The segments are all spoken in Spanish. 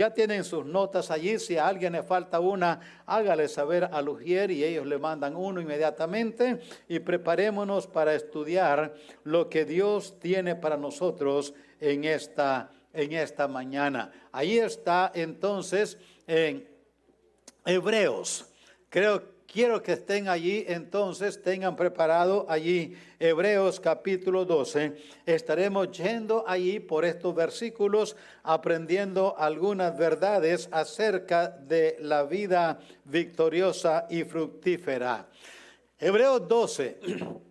Ya tienen sus notas allí. Si a alguien le falta una, hágale saber a Lujier y ellos le mandan uno inmediatamente. Y preparémonos para estudiar lo que Dios tiene para nosotros en esta mañana. Ahí está entonces en Hebreos. Quiero que estén allí, entonces tengan preparado allí Hebreos capítulo 12. Estaremos yendo allí por estos versículos, aprendiendo algunas verdades acerca de la vida victoriosa y fructífera. Hebreos 12,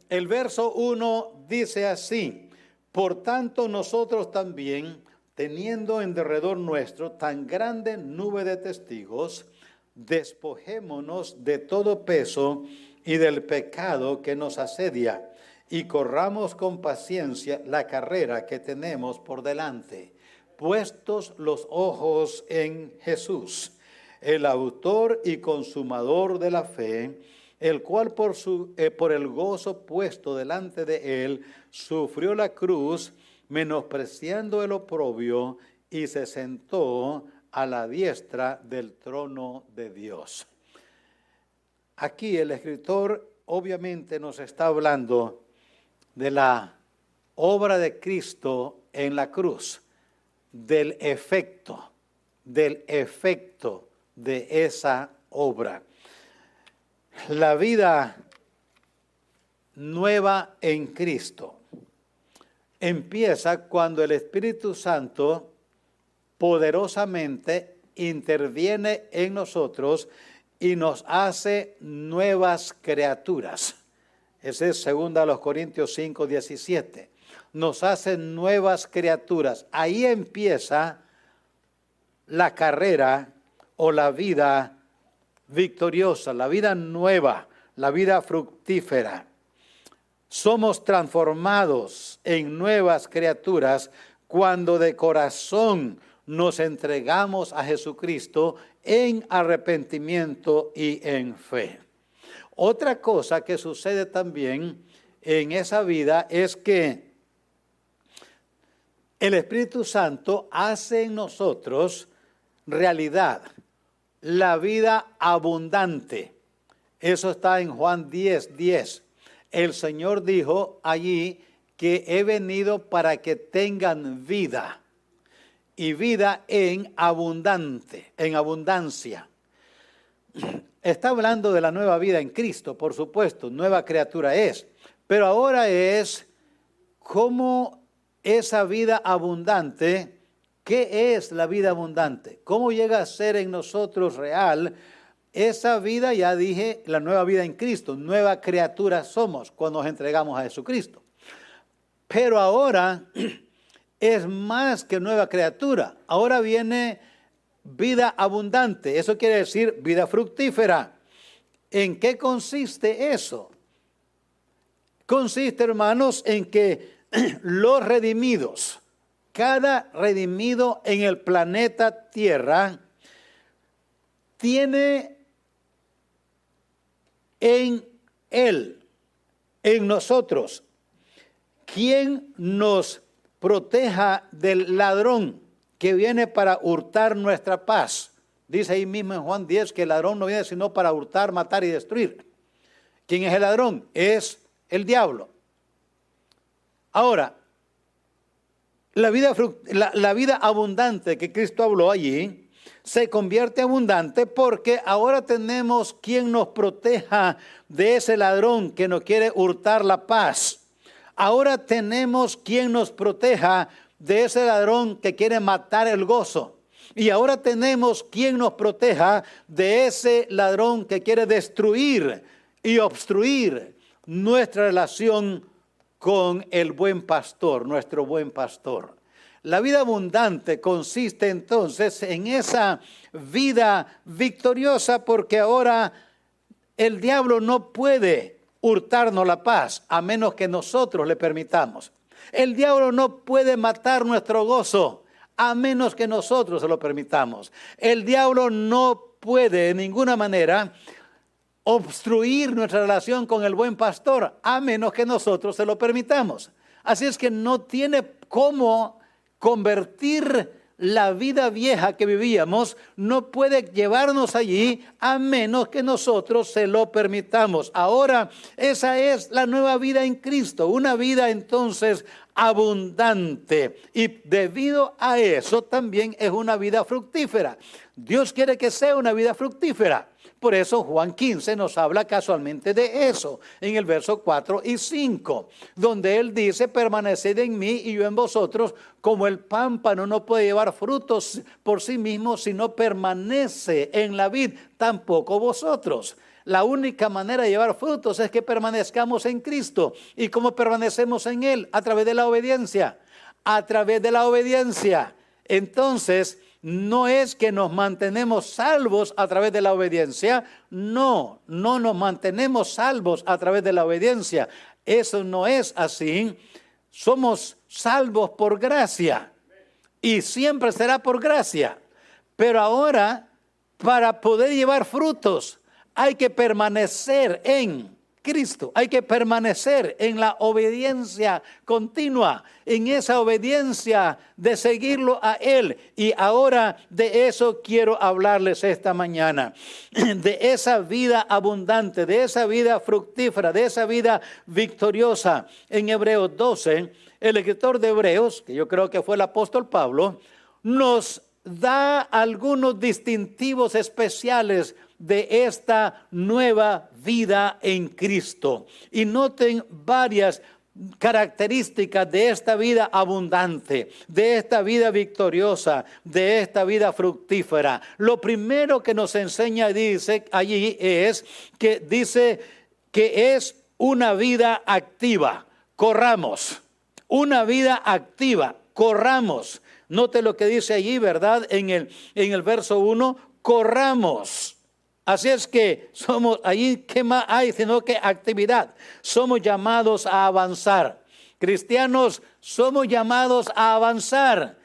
el verso 1 dice así: por tanto nosotros también, teniendo en derredor nuestro tan grande nube de testigos, despojémonos de todo peso y del pecado que nos asedia, y corramos con paciencia la carrera que tenemos por delante, puestos los ojos en Jesús, el autor y consumador de la fe, el cual por el gozo puesto delante de él sufrió la cruz, menospreciando el oprobio, y se sentó a la diestra del trono de Dios. Aquí el escritor obviamente nos está hablando de la obra de Cristo en la cruz, del efecto de esa obra. La vida nueva en Cristo empieza cuando el Espíritu Santo poderosamente interviene en nosotros y nos hace nuevas criaturas. Ese es 2 Corintios 5, 17. Nos hace nuevas criaturas. Ahí empieza la carrera o la vida victoriosa, la vida nueva, la vida fructífera. Somos transformados en nuevas criaturas cuando de corazón nos entregamos a Jesucristo en arrepentimiento y en fe. Otra cosa que sucede también en esa vida es que el Espíritu Santo hace en nosotros realidad la vida abundante. Eso está en Juan 10, 10. El Señor dijo allí que he venido para que tengan vida, y vida en abundancia. Está hablando de la nueva vida en Cristo, por supuesto, nueva criatura es. Pero ahora es cómo esa vida abundante, ¿qué es la vida abundante? ¿Cómo llega a ser en nosotros real esa vida? Ya dije, la nueva vida en Cristo, nueva criatura somos cuando nos entregamos a Jesucristo. Pero ahora es más que nueva criatura. Ahora viene vida abundante. Eso quiere decir vida fructífera. ¿En qué consiste eso? Consiste, hermanos, en que los redimidos, cada redimido en el planeta Tierra, tiene en él, en nosotros, quien nos proteja del ladrón que viene para hurtar nuestra paz. Dice ahí mismo en Juan 10 que el ladrón no viene sino para hurtar, matar y destruir. ¿Quién es el ladrón? Es el diablo. Ahora, la vida abundante que Cristo habló allí se convierte abundante porque ahora tenemos quien nos proteja de ese ladrón que nos quiere hurtar la paz. Ahora tenemos quien nos proteja de ese ladrón que quiere matar el gozo. Y ahora tenemos quien nos proteja de ese ladrón que quiere destruir y obstruir nuestra relación con el buen pastor, nuestro buen pastor. La vida abundante consiste entonces en esa vida victoriosa porque ahora el diablo no puede hurtarnos la paz, a menos que nosotros le permitamos. El diablo no puede matar nuestro gozo, a menos que nosotros se lo permitamos. El diablo no puede, de ninguna manera, obstruir nuestra relación con el buen pastor, a menos que nosotros se lo permitamos. Así es que no tiene cómo convertir la vida vieja que vivíamos no puede llevarnos allí a menos que nosotros se lo permitamos. Ahora, esa es la nueva vida en Cristo, una vida entonces abundante, y debido a eso también es una vida fructífera. Dios quiere que sea una vida fructífera. Por eso Juan 15 nos habla casualmente de eso, en el verso 4 y 5, donde él dice: permaneced en mí y yo en vosotros, como el pámpano no puede llevar frutos por sí mismo si no permanece en la vid, tampoco vosotros. La única manera de llevar frutos es que permanezcamos en Cristo. ¿Y cómo permanecemos en Él? A través de la obediencia. A través de la obediencia. Entonces, no es que nos mantenemos salvos a través de la obediencia. No, no nos mantenemos salvos a través de la obediencia. Eso no es así. Somos salvos por gracia. Y siempre será por gracia. Pero ahora, para poder llevar frutos, hay que permanecer en Cristo, hay que permanecer en la obediencia continua, en esa obediencia de seguirlo a Él. Y ahora de eso quiero hablarles esta mañana, de esa vida abundante, de esa vida fructífera, de esa vida victoriosa. En Hebreos 12, el escritor de Hebreos, que yo creo que fue el apóstol Pablo, nos da algunos distintivos especiales de esta nueva vida en Cristo. Y noten varias características de esta vida abundante, de esta vida victoriosa, de esta vida fructífera. Lo primero que nos enseña, dice allí, es que dice que es una vida activa. Corramos. Una vida activa. Corramos. Note lo que dice allí, ¿verdad? En el verso 1, corramos. Así es que somos allí, ¿qué más hay sino que actividad? Somos llamados a avanzar. Cristianos, somos llamados a avanzar.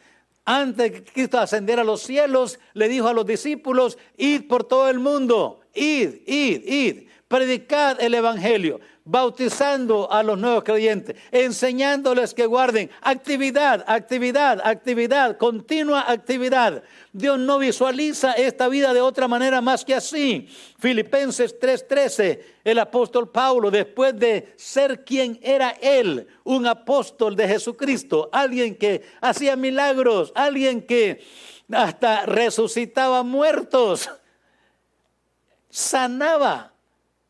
Antes que Cristo ascendiera a los cielos, le dijo a los discípulos: id por todo el mundo, id, id, id. Predicad el evangelio, bautizando a los nuevos creyentes, enseñándoles que guarden. Actividad, actividad, actividad, continua actividad. Dios no visualiza esta vida de otra manera más que así. Filipenses 3:13, el apóstol Pablo, después de ser quien era él, un apóstol de Jesucristo, alguien que hacía milagros, alguien que hasta resucitaba muertos, sanaba.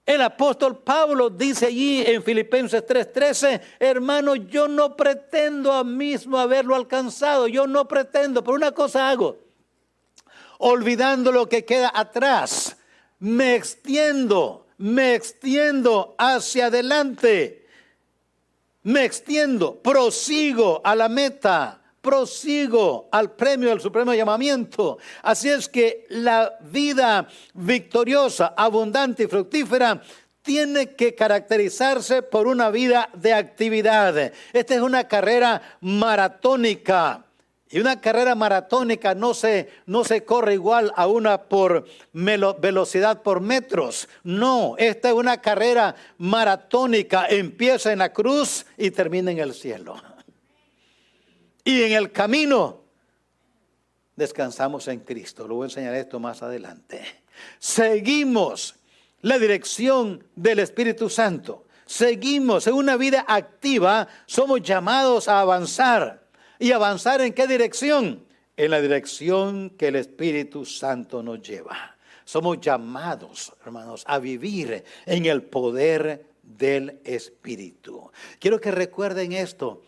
El apóstol Pablo dice allí en Filipenses 3:13, hermano, yo no pretendo a mismo haberlo alcanzado, yo no pretendo, pero una cosa hago, olvidando lo que queda atrás, me extiendo hacia adelante, prosigo a la meta. Prosigo al premio del supremo llamamiento. Así es que la vida victoriosa, abundante y fructífera tiene que caracterizarse por una vida de actividad. Esta es una carrera maratónica. Y una carrera maratónica no se corre igual a una por velocidad por metros. No, esta es una carrera maratónica. Empieza en la cruz y termina en el cielo. Y en el camino descansamos en Cristo. Lo voy a enseñar esto más adelante. Seguimos la dirección del Espíritu Santo. Seguimos en una vida activa. Somos llamados a avanzar. ¿Y avanzar en qué dirección? En la dirección que el Espíritu Santo nos lleva. Somos llamados, hermanos, a vivir en el poder del Espíritu. Quiero que recuerden esto,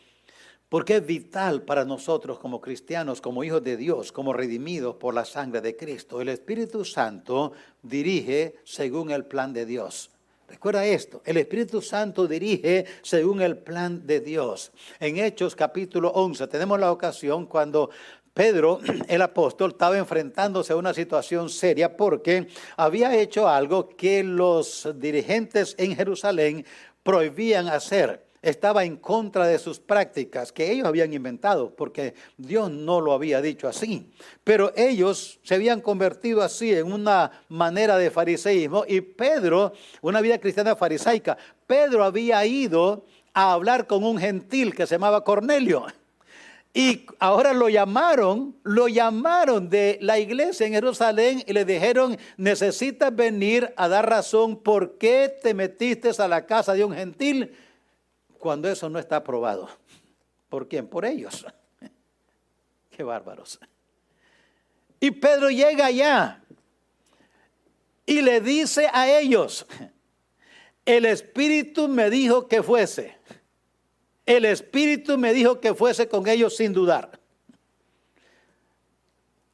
porque es vital para nosotros como cristianos, como hijos de Dios, como redimidos por la sangre de Cristo. El Espíritu Santo dirige según el plan de Dios. Recuerda esto, el Espíritu Santo dirige según el plan de Dios. En Hechos capítulo 11 tenemos la ocasión cuando Pedro, el apóstol, estaba enfrentándose a una situación seria porque había hecho algo que los dirigentes en Jerusalén prohibían hacer. Estaba en contra de sus prácticas que ellos habían inventado, porque Dios no lo había dicho así. Pero ellos se habían convertido así en una manera de fariseísmo, y Pedro, una vida cristiana farisaica, Pedro había ido a hablar con un gentil que se llamaba Cornelio. Y ahora lo llamaron de la iglesia en Jerusalén y le dijeron, necesitas venir a dar razón por qué te metiste a la casa de un gentil, cuando eso no está aprobado. ¿Por quién? Por ellos. ¡Qué bárbaros! Y Pedro llega allá y le dice a ellos, el Espíritu me dijo que fuese. El Espíritu me dijo que fuese con ellos sin dudar.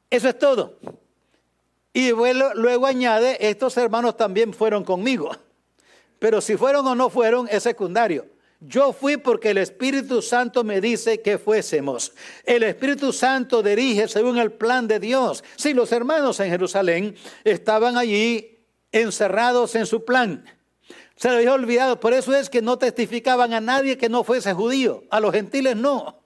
Eso es todo. Y luego añade, estos hermanos también fueron conmigo. Pero si fueron o no fueron es secundario. Yo fui porque el Espíritu Santo me dice que fuésemos. El Espíritu Santo dirige según el plan de Dios. Sí, los hermanos en Jerusalén estaban allí encerrados en su plan. Se lo había olvidado, por eso es que no testificaban a nadie que no fuese judío, a los gentiles no.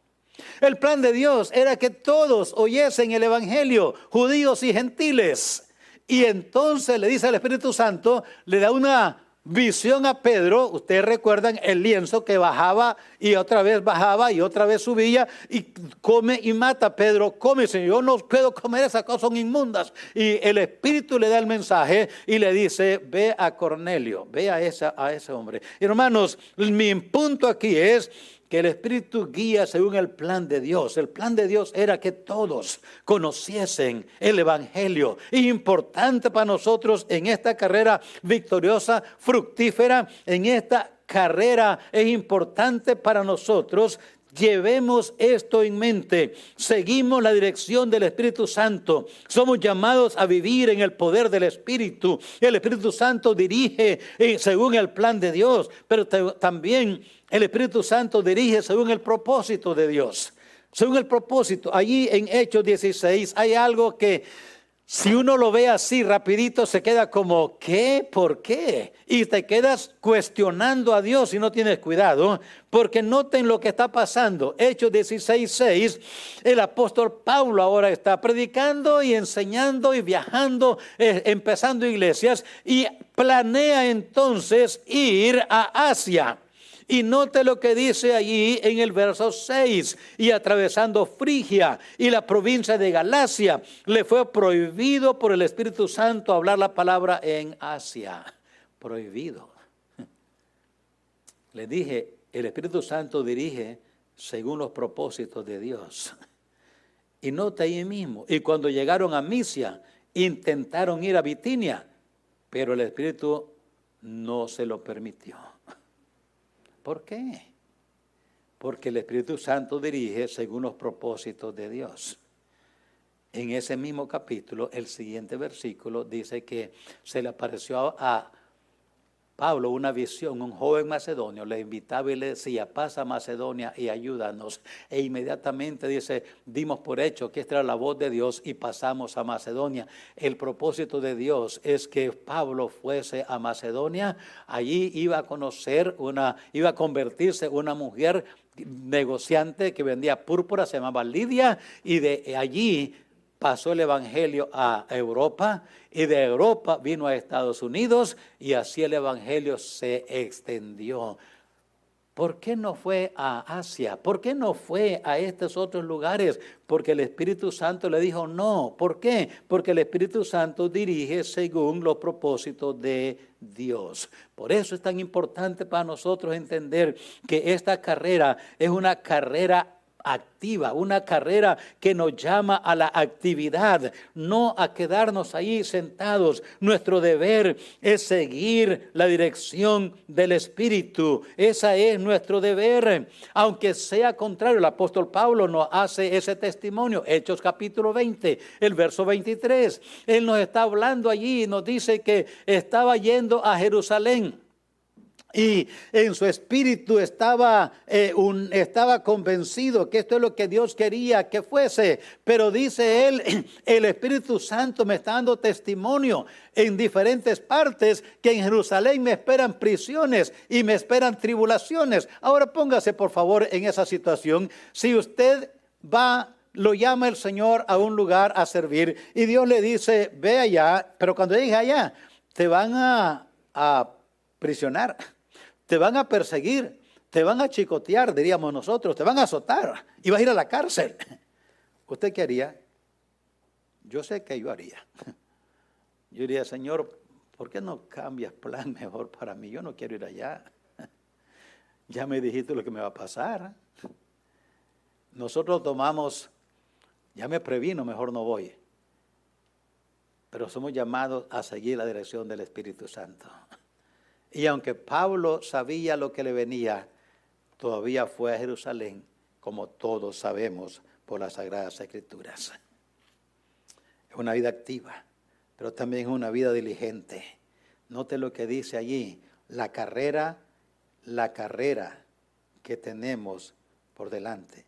El plan de Dios era que todos oyesen el evangelio, judíos y gentiles. Y entonces le dice al Espíritu Santo, le da una visión a Pedro, ustedes recuerdan el lienzo que bajaba y otra vez subía y come y mata a Pedro, come, Señor, yo no puedo comer esas cosas, son inmundas. Y el Espíritu le da el mensaje y le dice, ve a Cornelio, ve a ese hombre. Y hermanos, mi punto aquí es que el Espíritu guía según el plan de Dios. El plan de Dios era que todos conociesen el evangelio. Y importante para nosotros en esta carrera victoriosa, fructífera, en esta carrera es importante para nosotros, llevemos esto en mente, seguimos la dirección del Espíritu Santo, somos llamados a vivir en el poder del Espíritu. El Espíritu Santo dirige según el plan de Dios, pero también el Espíritu Santo dirige según el propósito de Dios, según el propósito. Allí en Hechos 16 hay algo que si uno lo ve así rapidito se queda como ¿qué? ¿Por qué? Y te quedas cuestionando a Dios si no tienes cuidado, porque noten lo que está pasando. Hechos 16:6, el apóstol Pablo ahora está predicando y enseñando y viajando, empezando iglesias y planea entonces ir a Asia. Y note lo que dice allí en el verso 6, y atravesando Frigia y la provincia de Galacia, le fue prohibido por el Espíritu Santo hablar la palabra en Asia. Prohibido. Le dije, el Espíritu Santo dirige según los propósitos de Dios. Y note ahí mismo, y cuando llegaron a Misia, intentaron ir a Bitinia, pero el Espíritu no se lo permitió. ¿Por qué? Porque el Espíritu Santo dirige según los propósitos de Dios. En ese mismo capítulo, el siguiente versículo dice que se le apareció a Pablo una visión, un joven macedonio, le invitaba y le decía, pasa a Macedonia y ayúdanos. E inmediatamente dice, dimos por hecho que esta era la voz de Dios y pasamos a Macedonia. El propósito de Dios es que Pablo fuese a Macedonia, allí iba a convertirse una mujer negociante que vendía púrpura, se llamaba Lidia, y de allí pasó el evangelio a Europa y de Europa vino a Estados Unidos y así el evangelio se extendió. ¿Por qué no fue a Asia? ¿Por qué no fue a estos otros lugares? Porque el Espíritu Santo le dijo no. ¿Por qué? Porque el Espíritu Santo dirige según los propósitos de Dios. Por eso es tan importante para nosotros entender que esta carrera es una carrera activa, una carrera que nos llama a la actividad, no a quedarnos ahí sentados. Nuestro deber es seguir la dirección del Espíritu. Ese es nuestro deber, aunque sea contrario. El apóstol Pablo nos hace ese testimonio. Hechos capítulo 20, el verso 23. Él nos está hablando allí y nos dice que estaba yendo a Jerusalén. Y en su espíritu estaba convencido que esto es lo que Dios quería que fuese. Pero dice él, el Espíritu Santo me está dando testimonio en diferentes partes que en Jerusalén me esperan prisiones y me esperan tribulaciones. Ahora póngase por favor en esa situación. Si usted lo llama el Señor a un lugar a servir y Dios le dice, ve allá, pero cuando llegue allá te van a prisionar, te van a perseguir, Te van a chicotear, diríamos nosotros, te van a azotar y vas a ir a la cárcel. ¿Usted qué haría? Yo sé que yo haría. Yo diría, Señor, ¿por qué no cambias plan mejor para mí? Yo no quiero ir allá. Ya me dijiste lo que me va a pasar. Nosotros tomamos, ya me previno, mejor no voy. Pero somos llamados a seguir la dirección del Espíritu Santo. Y aunque Pablo sabía lo que le venía, todavía fue a Jerusalén, como todos sabemos por las Sagradas Escrituras. Es una vida activa, pero también es una vida diligente. Note lo que dice allí, la carrera que tenemos por delante.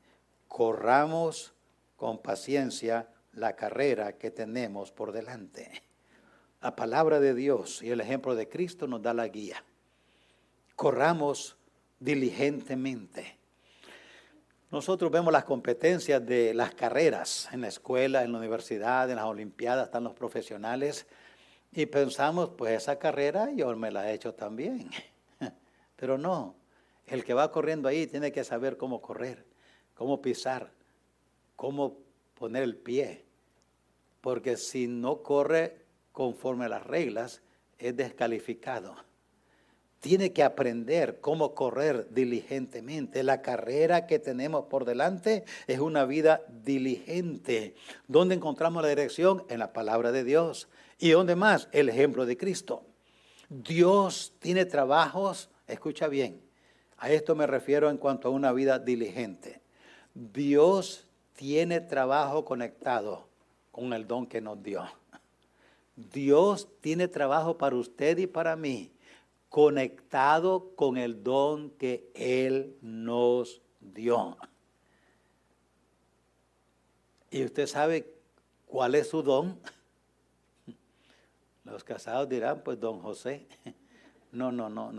Corramos con paciencia la carrera que tenemos por delante. La palabra de Dios y el ejemplo de Cristo nos da la guía. Corramos diligentemente. Nosotros vemos las competencias de las carreras en la escuela, en la universidad, en las olimpiadas, están los profesionales, y pensamos, pues esa carrera yo me la he hecho también. Pero no, el que va corriendo ahí tiene que saber cómo correr, cómo pisar, cómo poner el pie, porque si no corre conforme a las reglas, es descalificado. Tiene que aprender cómo correr diligentemente. La carrera que tenemos por delante es una vida diligente. ¿Dónde encontramos la dirección? En la palabra de Dios. ¿Y dónde más? El ejemplo de Cristo. Dios tiene trabajos, escucha bien, a esto me refiero en cuanto a una vida diligente. Dios tiene trabajo conectado con el don que nos dio. Dios tiene trabajo para usted y para mí, conectado con el don que Él nos dio. ¿Y usted sabe cuál es su don? Los casados dirán, pues don José. No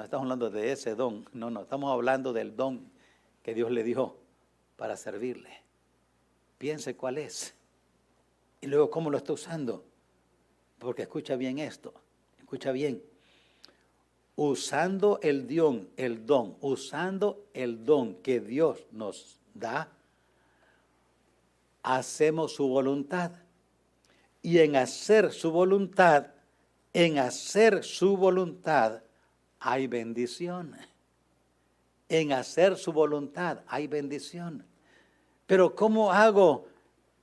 estamos hablando de ese don. No, estamos hablando del don que Dios le dio para servirle. Piense cuál es. Y luego, ¿cómo lo está usando? Porque escucha bien esto, escucha bien. Usando el don que Dios nos da, hacemos su voluntad. Y en hacer su voluntad hay bendición. En hacer su voluntad hay bendición. Pero ¿cómo hago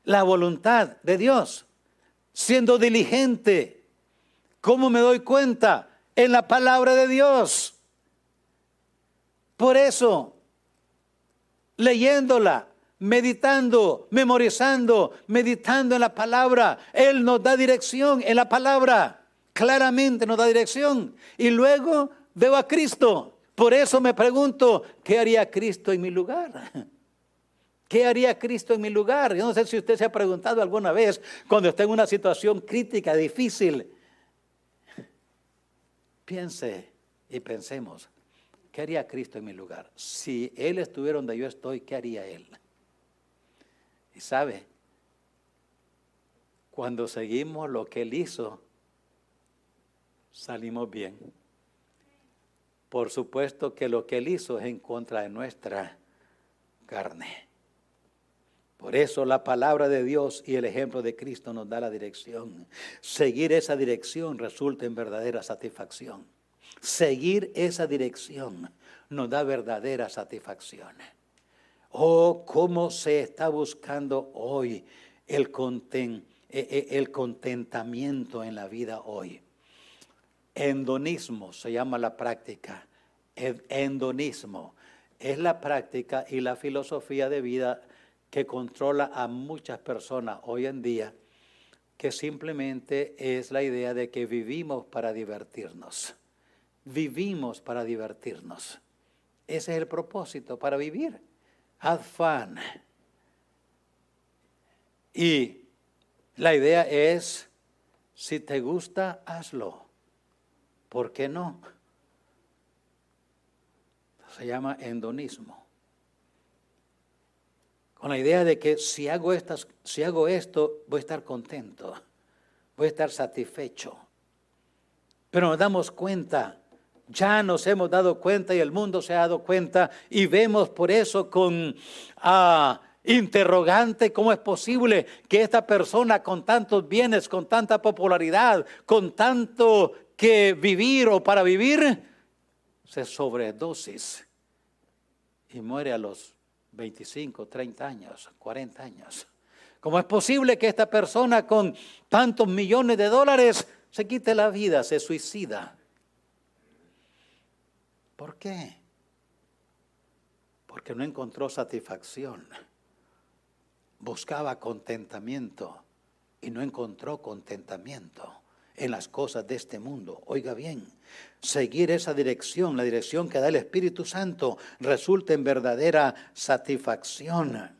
la voluntad de Dios? Siendo diligente. ¿Cómo me doy cuenta? En la palabra de Dios. Por eso, leyéndola, meditando, memorizando, meditando en la palabra, Él nos da dirección en la palabra, claramente nos da dirección. Y luego veo a Cristo. Por eso me pregunto, ¿qué haría Cristo en mi lugar? ¿Qué haría Cristo en mi lugar? Yo no sé si usted se ha preguntado alguna vez, cuando está en una situación crítica, difícil. Piense y pensemos, ¿qué haría Cristo en mi lugar? Si Él estuviera donde yo estoy, ¿qué haría Él? Y sabe, cuando seguimos lo que Él hizo, salimos bien. Por supuesto que lo que Él hizo es en contra de nuestra carne. Por eso la palabra de Dios y el ejemplo de Cristo nos da la dirección. Seguir esa dirección resulta en verdadera satisfacción. Seguir esa dirección nos da verdadera satisfacción. Oh, cómo se está buscando hoy el contentamiento en la vida hoy. Hedonismo se llama la práctica. Hedonismo es la práctica y la filosofía de vida que controla a muchas personas hoy en día, que simplemente es la idea de que vivimos para divertirnos. Vivimos para divertirnos. Ese es el propósito, para vivir. Have fun. Y la idea es, si te gusta, hazlo. ¿Por qué no? Se llama hedonismo. Con la idea de que si hago esto, voy a estar contento, voy a estar satisfecho. Pero nos damos cuenta ya nos hemos dado cuenta y el mundo se ha dado cuenta, y vemos por eso con interrogante cómo es posible que esta persona con tantos bienes, con tanta popularidad, con tanto que vivir o para vivir, se sobredosis y muere a los 25, 30 años, 40 años. ¿Cómo es posible que esta persona con tantos millones de dólares se quite la vida, se suicida? ¿Por qué? Porque no encontró satisfacción. Buscaba contentamiento y no encontró contentamiento en las cosas de este mundo. Oiga bien, seguir esa dirección, la dirección que da el Espíritu Santo, resulta en verdadera satisfacción.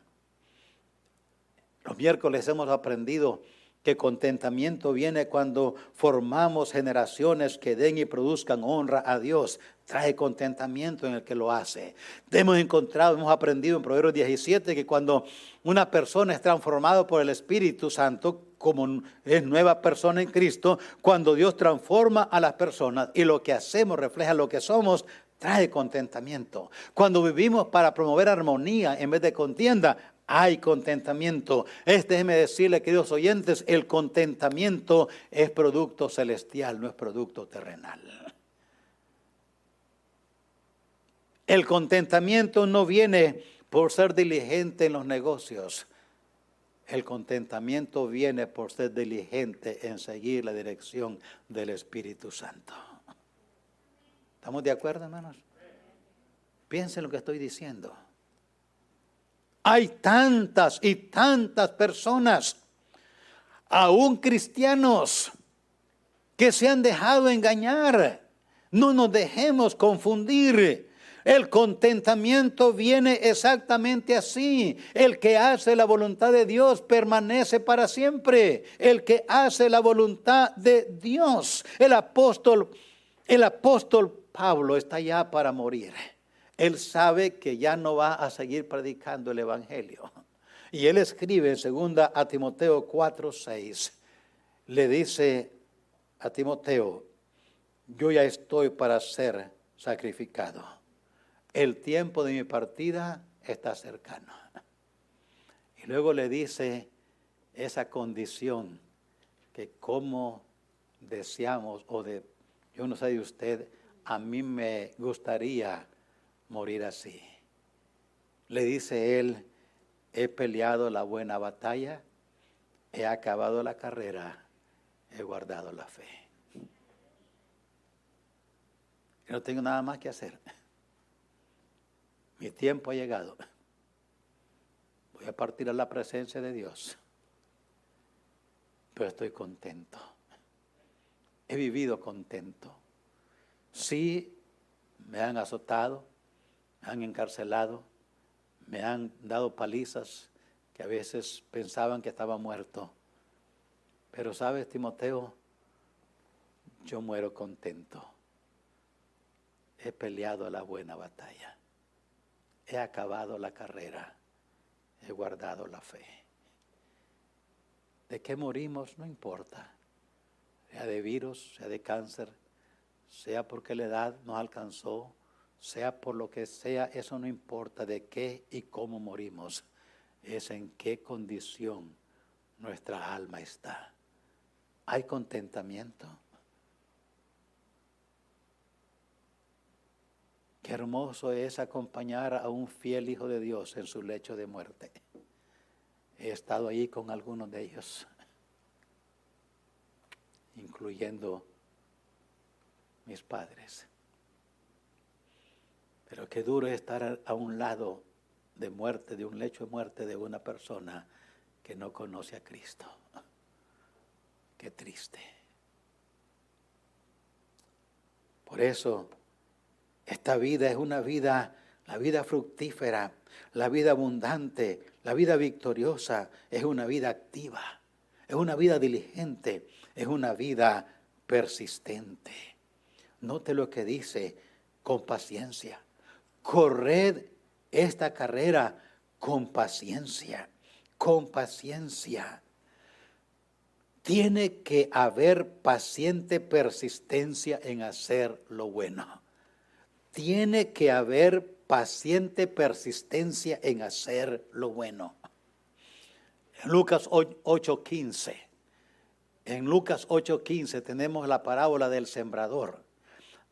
Los miércoles hemos aprendido que contentamiento viene cuando formamos generaciones que den y produzcan honra a Dios. Trae contentamiento en el que lo hace. Hemos aprendido en Proverbios 17 que cuando una persona es transformada por el Espíritu Santo, como es nueva persona en Cristo, cuando Dios transforma a las personas y lo que hacemos refleja lo que somos, trae contentamiento. Cuando vivimos para promover armonía en vez de contienda, hay contentamiento. Déjeme decirle, queridos oyentes, el contentamiento es producto celestial, no es producto terrenal. El contentamiento no viene por ser diligente en los negocios. El contentamiento viene por ser diligente en seguir la dirección del Espíritu Santo. ¿Estamos de acuerdo, hermanos? Piensen lo que estoy diciendo. Hay tantas y tantas personas, aún cristianos, que se han dejado engañar. No nos dejemos confundir. El contentamiento viene exactamente así. El que hace la voluntad de Dios permanece para siempre. El que hace la voluntad de Dios. El apóstol Pablo está ya para morir. Él sabe que ya no va a seguir predicando el evangelio. Y él escribe en 2 Timoteo 4:6. Le dice a Timoteo: yo ya estoy para ser sacrificado. El tiempo de mi partida está cercano. Y luego le dice esa condición que como deseamos yo no sé de usted, a mí me gustaría morir así. Le dice él: he peleado la buena batalla, he acabado la carrera, he guardado la fe. Y no tengo nada más que hacer. Mi tiempo ha llegado. Voy a partir a la presencia de Dios. Pero estoy contento. He vivido contento. Sí, me han azotado, me han encarcelado, me han dado palizas que a veces pensaban que estaba muerto. Pero sabes, Timoteo, yo muero contento. He peleado la buena batalla. He acabado la carrera, he guardado la fe. ¿De qué morimos? No importa. Sea de virus, sea de cáncer, sea porque la edad nos alcanzó, sea por lo que sea, eso no importa de qué y cómo morimos. Es en qué condición nuestra alma está. ¿Hay contentamiento? Qué hermoso es acompañar a un fiel hijo de Dios en su lecho de muerte. He estado allí con algunos de ellos, incluyendo mis padres. Pero qué duro es estar a un lado de muerte, de un lecho de muerte de una persona que no conoce a Cristo. Qué triste. Por eso, esta vida es una vida, la vida fructífera, la vida abundante, la vida victoriosa, es una vida activa, es una vida diligente, es una vida persistente. Note lo que dice: con paciencia. Corred esta carrera con paciencia, con paciencia. tiene que haber paciente persistencia en hacer lo bueno. Tiene que haber paciente persistencia en hacer lo bueno. En Lucas 8:15, en Lucas 8:15 tenemos la parábola del sembrador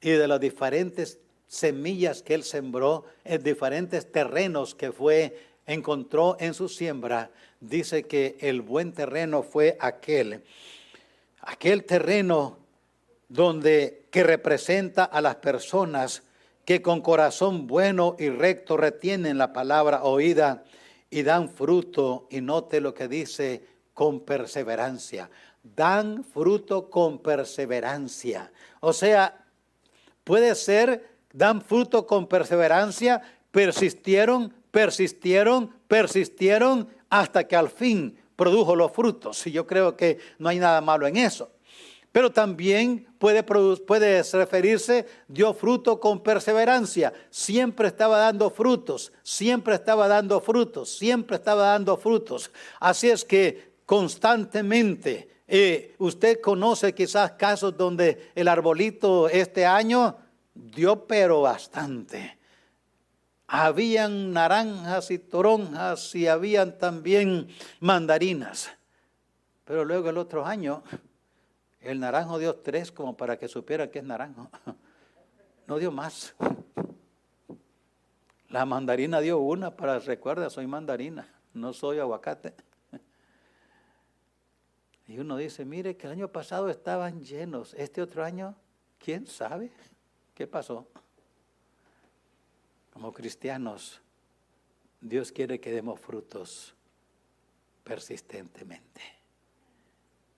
y de las diferentes semillas que él sembró en diferentes terrenos que encontró en su siembra. Dice que el buen terreno fue aquel terreno que representa a las personas que con corazón bueno y recto retienen la palabra oída y dan fruto. Y note lo que dice: con perseverancia. Dan fruto con perseverancia. O sea, puede ser, dan fruto con perseverancia, persistieron hasta que al fin produjo los frutos. Y yo creo que no hay nada malo en eso. Pero también puede referirse, dio fruto con perseverancia. Siempre estaba dando frutos, siempre estaba dando frutos, siempre estaba dando frutos. Así es que constantemente, usted conoce quizás casos donde el arbolito este año dio pero bastante. Habían naranjas y toronjas y habían también mandarinas. Pero luego el otro año, el naranjo dio 3 como para que supieran que es naranjo. No dio más. La mandarina dio 1 para, recuerda, soy mandarina, no soy aguacate. Y uno dice, mire que el año pasado estaban llenos, este otro año, ¿quién sabe qué pasó? Como cristianos, Dios quiere que demos frutos persistentemente.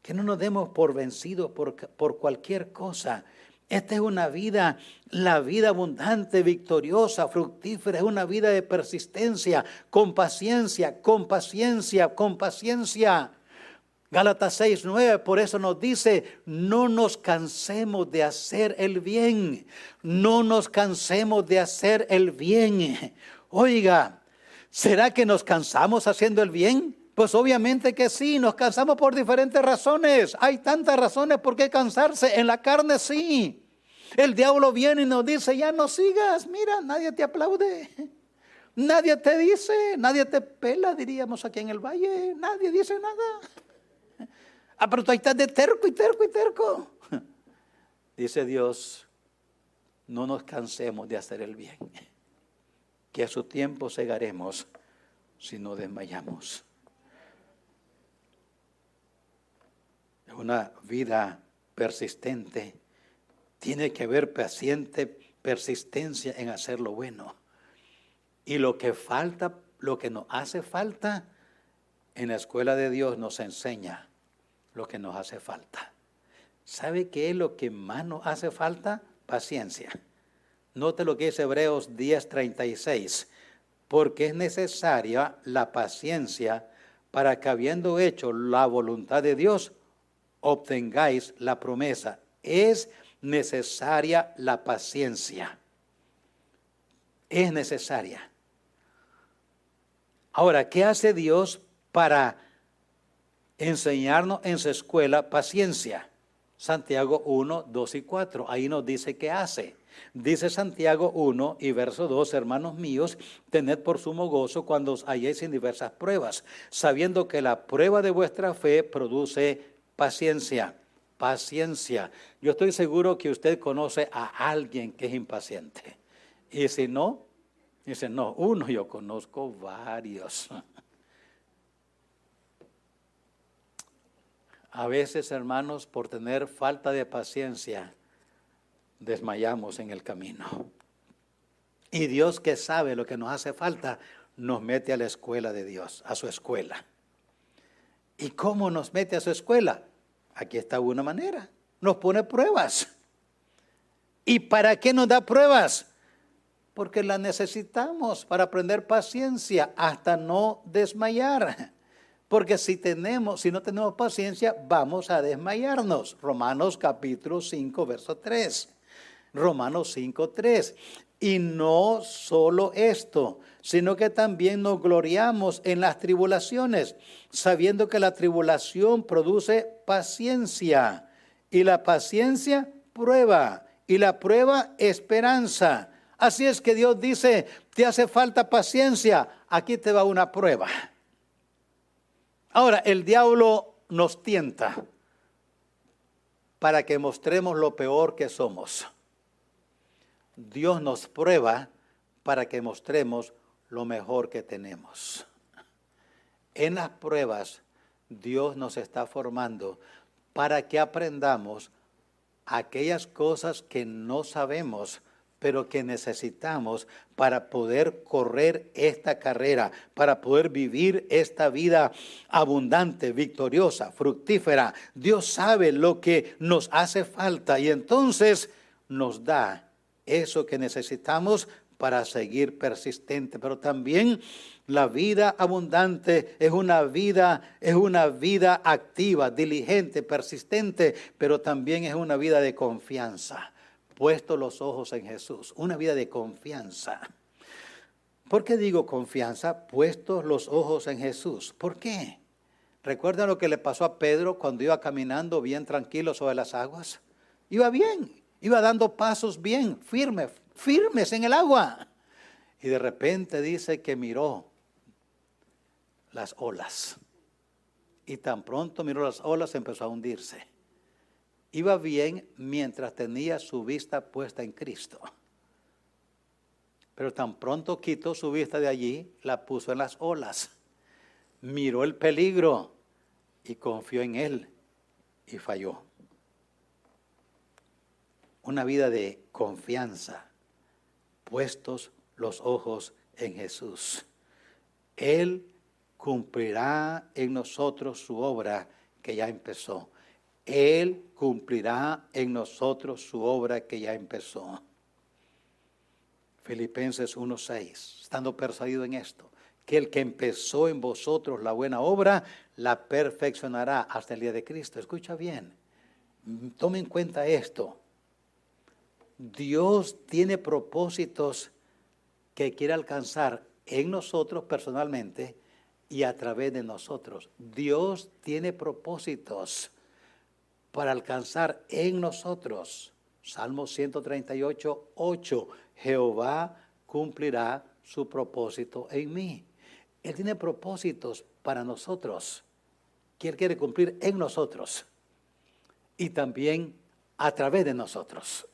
Que no nos demos por vencidos por cualquier cosa. Esta es una vida, la vida abundante, victoriosa, fructífera. Es una vida de persistencia, con paciencia, con paciencia, con paciencia. Gálatas 6:9, por eso nos dice, no nos cansemos de hacer el bien, no nos cansemos de hacer el bien. Oiga, ¿será que nos cansamos haciendo el bien? Pues obviamente que sí, nos cansamos por diferentes razones. Hay tantas razones por qué cansarse, en la carne sí. El diablo viene y nos dice, ya no sigas, mira, nadie te aplaude. Nadie te dice, nadie te pela, diríamos aquí en el valle, nadie dice nada. Ah, pero tú ahí estás de terco y terco y terco. Dice Dios, no nos cansemos de hacer el bien, que a su tiempo segaremos si no desmayamos. Una vida persistente tiene que haber paciente persistencia en hacer lo bueno. Y lo que falta, lo que nos hace falta, en la escuela de Dios nos enseña lo que nos hace falta. ¿Sabe qué es lo que más nos hace falta? Paciencia. Note lo que dice Hebreos 10:36. Porque es necesaria la paciencia para que, habiendo hecho la voluntad de Dios, obtengáis la promesa. Es necesaria la paciencia. Es necesaria. Ahora, ¿qué hace Dios para enseñarnos en su escuela paciencia? Santiago 1:2 y 4, ahí nos dice qué hace. Dice Santiago 1:2, hermanos míos, tened por sumo gozo cuando os halléis en diversas pruebas, sabiendo que la prueba de vuestra fe produce paciencia. Paciencia. Yo estoy seguro que usted conoce a alguien que es impaciente. Y si no, dice, no, uno, yo conozco varios. A veces, hermanos, por tener falta de paciencia, desmayamos en el camino. Y Dios, que sabe lo que nos hace falta, nos mete a la escuela de Dios, a su escuela. ¿Y cómo nos mete a su escuela? Aquí está una manera. Nos pone pruebas. ¿Y para qué nos da pruebas? Porque las necesitamos para aprender paciencia hasta no desmayar. Porque si no tenemos paciencia, vamos a desmayarnos. Romanos capítulo 5, verso 3. Romanos 5:3. Y no solo esto, sino que también nos gloriamos en las tribulaciones, sabiendo que la tribulación produce paciencia, y la paciencia prueba, y la prueba esperanza. Así es que Dios dice, te hace falta paciencia, aquí te va una prueba. Ahora, el diablo nos tienta para que mostremos lo peor que somos. Dios nos prueba para que mostremos lo mejor que tenemos. En las pruebas, Dios nos está formando para que aprendamos aquellas cosas que no sabemos, pero que necesitamos para poder correr esta carrera, para poder vivir esta vida abundante, victoriosa, fructífera. Dios sabe lo que nos hace falta y entonces nos da eso que necesitamos para seguir persistente. Pero también la vida abundante es una vida activa, diligente, persistente, pero también es una vida de confianza. Puesto los ojos en Jesús, una vida de confianza. ¿Por qué digo confianza? Puestos los ojos en Jesús. ¿Por qué? ¿Recuerdan lo que le pasó a Pedro cuando iba caminando bien tranquilo sobre las aguas? Iba bien, iba dando pasos bien, firmes en el agua. Y de repente dice que miró las olas. Y tan pronto miró las olas, empezó a hundirse. Iba bien mientras tenía su vista puesta en Cristo. Pero tan pronto quitó su vista de allí, la puso en las olas. Miró el peligro y confió en él y falló. Una vida de confianza, puestos los ojos en Jesús. Él cumplirá en nosotros su obra que ya empezó. Él cumplirá en nosotros su obra que ya empezó. Filipenses 1:6, estando persuadido en esto, que el que empezó en vosotros la buena obra, la perfeccionará hasta el día de Cristo. Escucha bien, tome en cuenta esto. Dios tiene propósitos que quiere alcanzar en nosotros personalmente y a través de nosotros. Dios tiene propósitos para alcanzar en nosotros. Salmo 138, 8. Jehová cumplirá su propósito en mí. Él tiene propósitos para nosotros, que Él quiere cumplir en nosotros y también a través de nosotros.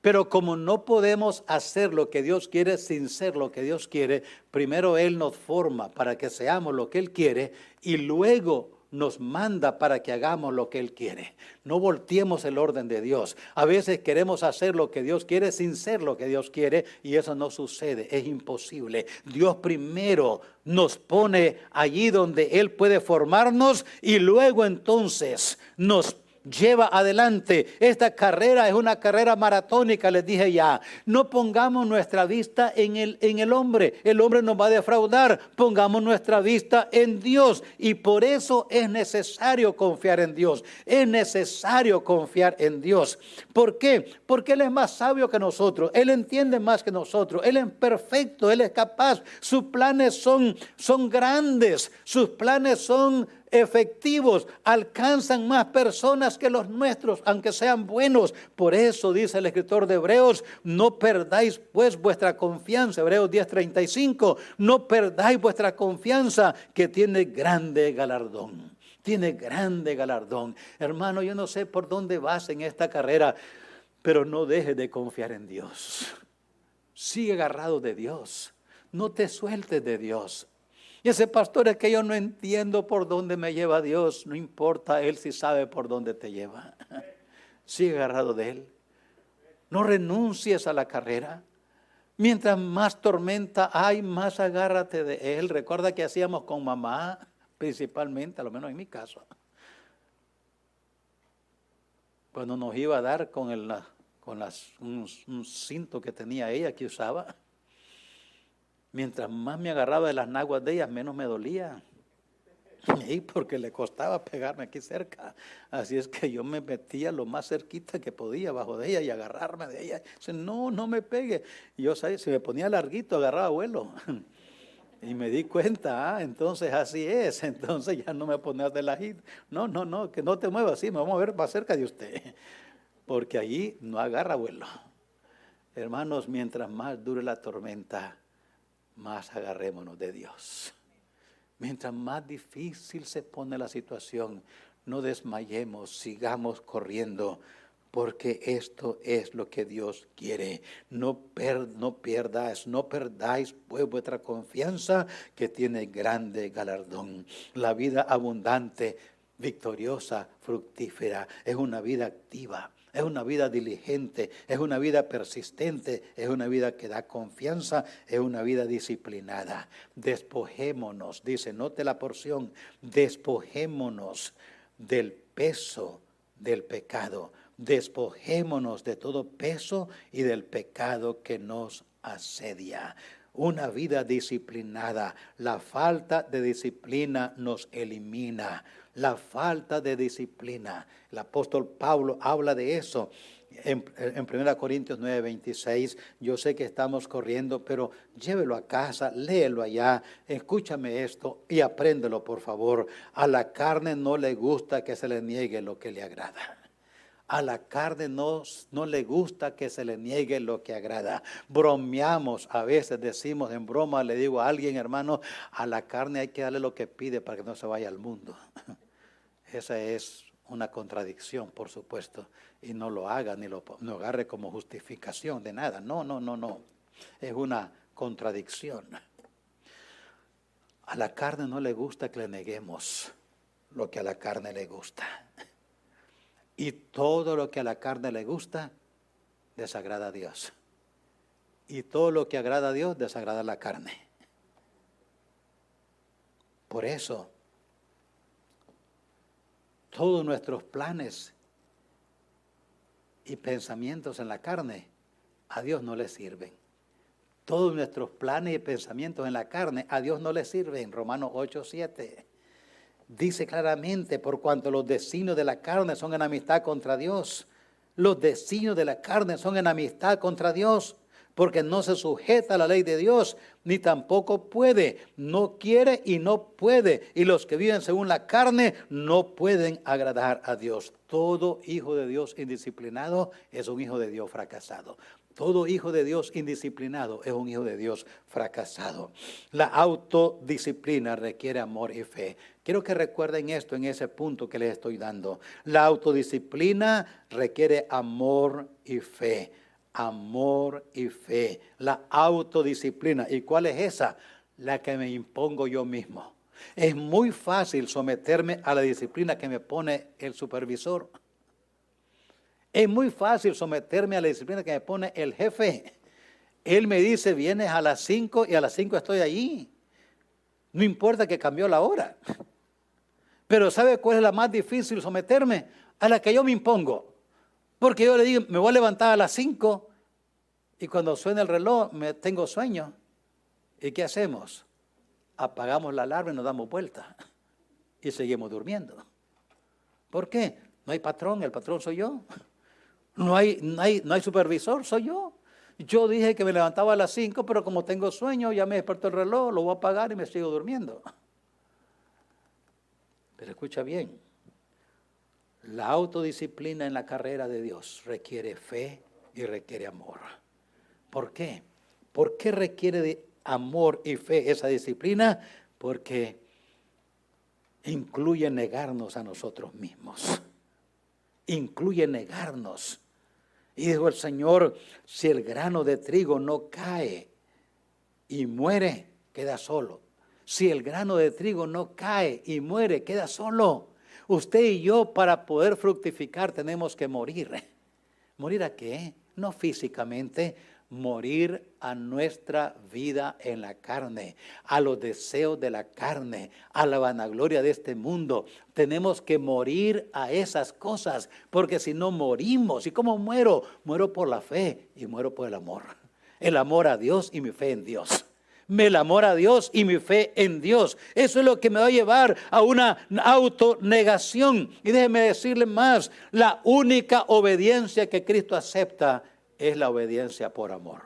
Pero como no podemos hacer lo que Dios quiere sin ser lo que Dios quiere, primero Él nos forma para que seamos lo que Él quiere y luego nos manda para que hagamos lo que Él quiere. No volteemos el orden de Dios. A veces queremos hacer lo que Dios quiere sin ser lo que Dios quiere y eso no sucede, es imposible. Dios primero nos pone allí donde Él puede formarnos y luego entonces nos lleva adelante. Esta carrera es una carrera maratónica, les dije ya. No pongamos nuestra vista en el hombre. El hombre nos va a defraudar. Pongamos nuestra vista en Dios. Y por eso es necesario confiar en Dios. Es necesario confiar en Dios. ¿Por qué? Porque Él es más sabio que nosotros. Él entiende más que nosotros. Él es perfecto. Él es capaz. Sus planes son grandes. Sus planes son efectivos, alcanzan más personas que los nuestros, aunque sean buenos. Por eso dice el escritor de Hebreos, no perdáis pues vuestra confianza, Hebreos 10:35, no perdáis vuestra confianza que tiene grande galardón, tiene grande galardón. Hermano, yo no sé por dónde vas en esta carrera, pero no dejes de confiar en Dios. Sigue agarrado de Dios, no te sueltes de Dios. Y ese pastor, es que yo no entiendo por dónde me lleva Dios. No importa, Él sí sabe por dónde te lleva. Sigue agarrado de Él. No renuncies a la carrera. Mientras más tormenta hay, más agárrate de Él. Recuerda que hacíamos con mamá, principalmente, a lo menos en mi caso. Cuando nos iba a dar con un cinto que tenía ella, que usaba. Mientras más me agarraba de las naguas de ellas, menos me dolía. y porque le costaba pegarme aquí cerca. Así es que yo me metía lo más cerquita que podía bajo de ella y agarrarme de ella. Dice, no, no me pegue. Y yo, ¿sabes?, se me ponía larguito, agarraba vuelo. Y me di cuenta, entonces así es, entonces ya no me ponías de la hit. No, que no te muevas, sí, me vamos a ver más cerca de usted. Porque allí no agarra vuelo. Hermanos, mientras más dure la tormenta, más agarrémonos de Dios. Mientras más difícil se pone la situación, no desmayemos, sigamos corriendo, porque esto es lo que Dios quiere. No perdáis pues vuestra confianza, que tiene grande galardón. La vida abundante, victoriosa, fructífera, es una vida activa. Es una vida diligente, es una vida persistente, es una vida que da confianza, es una vida disciplinada. Despojémonos, dice, note la porción, despojémonos del peso del pecado, despojémonos de todo peso y del pecado que nos asedia. Una vida disciplinada, la falta de disciplina nos elimina. La falta de disciplina. El apóstol Pablo habla de eso en 1 Corintios 9, 26. Yo sé que estamos corriendo, pero llévelo a casa, léelo allá, escúchame esto y apréndelo, por favor. A la carne no le gusta que se le niegue lo que le agrada. A la carne no le gusta que se le niegue lo que agrada. Bromeamos, a veces decimos en broma, le digo a alguien, hermano, a la carne hay que darle lo que pide para que no se vaya al mundo. Esa es una contradicción, por supuesto, y no lo haga ni lo agarre como justificación de nada. No. Es una contradicción. A la carne no le gusta que le neguemos lo que a la carne le gusta. Y todo lo que a la carne le gusta, desagrada a Dios. Y todo lo que agrada a Dios, desagrada a la carne. Por eso, todos nuestros planes y pensamientos en la carne, a Dios no les sirven. Todos nuestros planes y pensamientos en la carne, a Dios no les sirven. Romanos 8, 7. Dice claramente, por cuanto los designios de la carne son en amistad contra Dios. Los designios de la carne son en amistad contra Dios, porque no se sujeta a la ley de Dios, ni tampoco puede, no quiere y no puede. Y los que viven según la carne no pueden agradar a Dios. Todo hijo de Dios indisciplinado es un hijo de Dios fracasado. Todo hijo de Dios indisciplinado es un hijo de Dios fracasado. La autodisciplina requiere amor y fe. Quiero que recuerden esto en ese punto que les estoy dando. La autodisciplina requiere amor y fe. Amor y fe. La autodisciplina. ¿Y cuál es esa? La que me impongo yo mismo. Es muy fácil someterme a la disciplina que me pone el supervisor. Es muy fácil someterme a la disciplina que me pone el jefe. Él me dice, vienes a las 5 y a las 5 estoy allí. No importa que cambió la hora. Pero ¿sabe cuál es la más difícil someterme? A la que yo me impongo. Porque yo le digo, me voy a levantar a las 5 y cuando suena el reloj me tengo sueño. ¿Y qué hacemos? Apagamos la alarma y nos damos vuelta. Y seguimos durmiendo. ¿Por qué? No hay patrón, el patrón soy yo. No hay supervisor, soy yo. Yo dije que me levantaba a las 5, pero como tengo sueño, ya me despertó el reloj, lo voy a apagar y me sigo durmiendo. Pero escucha bien, la autodisciplina en la carrera de Dios requiere fe y requiere amor. ¿Por qué? ¿Por qué requiere de amor y fe esa disciplina? Porque incluye negarnos a nosotros mismos. Incluye negarnos. Y dijo el Señor, si el grano de trigo no cae y muere, queda solo. Si el grano de trigo no cae y muere, queda solo. Usted y yo, para poder fructificar, tenemos que morir. ¿Morir a qué? No físicamente, morir a nuestra vida en la carne, a los deseos de la carne, a la vanagloria de este mundo. Tenemos que morir a esas cosas, porque si no morimos. ¿Y cómo muero? Muero por la fe y muero por el amor. El amor a Dios y mi fe en Dios. el amor a Dios y mi fe en Dios. Eso es lo que me va a llevar a una autonegación. Y déjeme decirle más, la única obediencia que Cristo acepta es la obediencia por amor.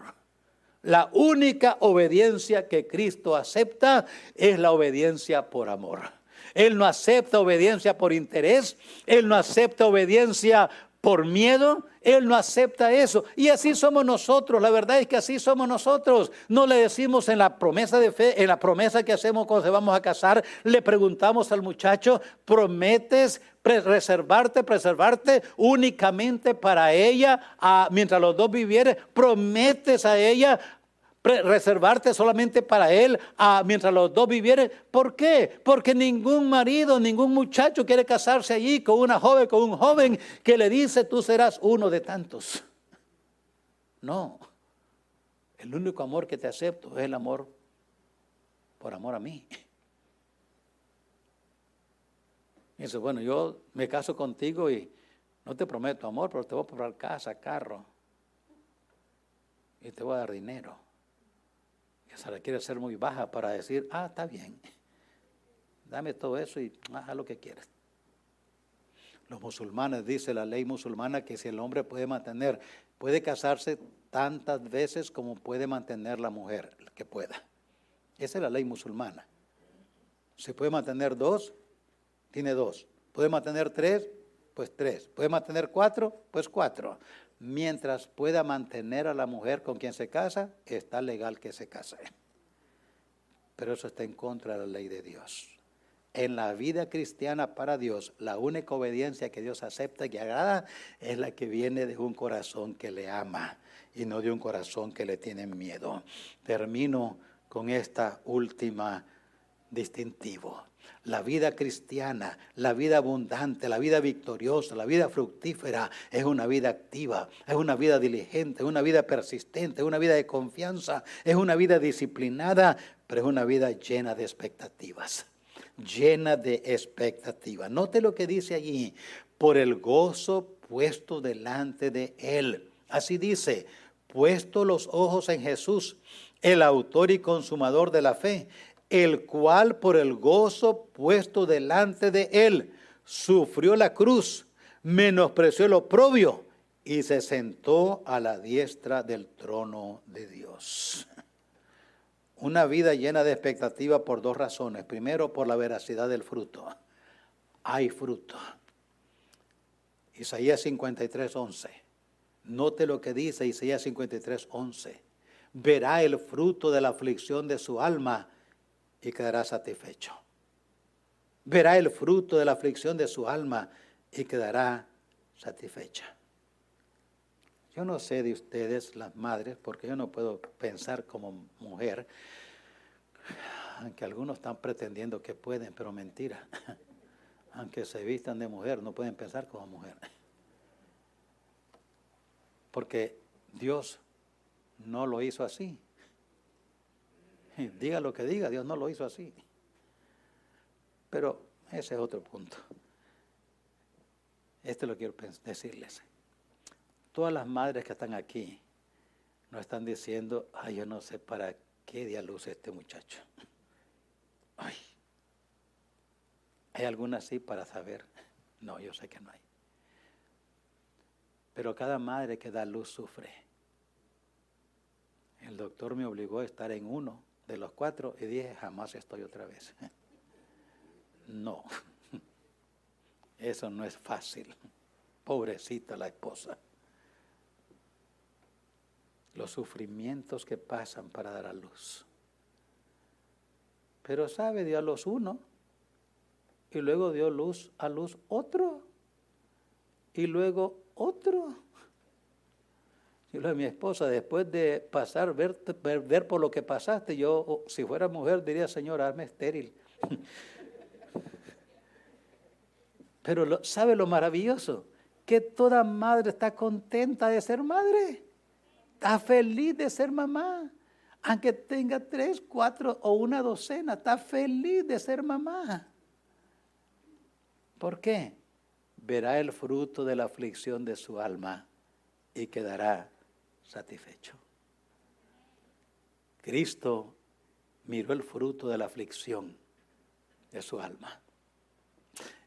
La única obediencia que Cristo acepta es la obediencia por amor. Él no acepta obediencia por interés, Él no acepta obediencia por miedo, Él no acepta eso. Y así somos nosotros, la verdad es que así somos nosotros. No le decimos en la promesa de fe, en la promesa que hacemos cuando se vamos a casar, le preguntamos al muchacho, ¿prometes preservarte únicamente para ella mientras los dos vivieran? ¿Prometes a ella reservarte solamente para él mientras los dos vivieran? ¿Por qué? Porque ningún marido, ningún muchacho quiere casarse allí con una joven, con un joven que le dice tú serás uno de tantos. No, el único amor que te acepto es el amor por amor a mí. Y dice, bueno, yo me caso contigo y no te prometo amor, pero te voy a comprar casa, carro y te voy a dar dinero. Se requiere ser muy baja para decir, está bien, dame todo eso y haz lo que quieras. Los musulmanes, dice la ley musulmana, que si el hombre puede casarse tantas veces como puede mantener la mujer, que pueda. Esa es la ley musulmana. Si puede mantener dos, tiene dos. Puede mantener tres, pues tres. Puede mantener cuatro, pues cuatro. Mientras pueda mantener a la mujer con quien se casa, está legal que se case. Pero eso está en contra de la ley de Dios. En la vida cristiana para Dios, la única obediencia que Dios acepta y agrada es la que viene de un corazón que le ama y no de un corazón que le tiene miedo. Termino con esta última distintivo. La vida cristiana, la vida abundante, la vida victoriosa, la vida fructífera, es una vida activa, es una vida diligente, es una vida persistente, es una vida de confianza, es una vida disciplinada, pero es una vida llena de expectativas, llena de expectativas. Note lo que dice allí, por el gozo puesto delante de él. Así dice, puesto los ojos en Jesús, el autor y consumador de la fe, el cual por el gozo puesto delante de él, sufrió la cruz, menospreció el oprobio y se sentó a la diestra del trono de Dios. Una vida llena de expectativa por dos razones. Primero, por la veracidad del fruto. Hay fruto. Isaías 53:11. Note lo que dice Isaías 53:11. Verá el fruto de la aflicción de su alma y quedará satisfecho. Verá el fruto de la aflicción de su alma y quedará satisfecha. Yo no sé de ustedes, las madres, porque yo no puedo pensar como mujer, aunque algunos están pretendiendo que pueden, pero mentira. Aunque se vistan de mujer, no pueden pensar como mujer. Porque Dios no lo hizo así. Diga lo que diga, Dios no lo hizo así. Pero ese es otro punto. Este lo quiero decirles. Todas las madres que están aquí no están diciendo, ay, yo no sé para qué día luz este muchacho. Ay, ¿hay alguna así para saber? No, yo sé que no hay. Pero cada madre que da luz sufre. El doctor me obligó a estar en uno de los cuatro, y dije, jamás estoy otra vez. No, eso no es fácil. Pobrecita la esposa. Los sufrimientos que pasan para dar a luz. Pero sabe, dio a luz uno, y luego dio luz a luz otro, y luego otro. Mi esposa, después de pasar, ver por lo que pasaste, yo, si fuera mujer, diría, Señor, hazme estéril. Pero, ¿sabe lo maravilloso? Que toda madre está contenta de ser madre. Está feliz de ser mamá. Aunque tenga 3, 4 o una docena, está feliz de ser mamá. ¿Por qué? Verá el fruto de la aflicción de su alma y quedará satisfecho. Cristo miró el fruto de la aflicción de su alma.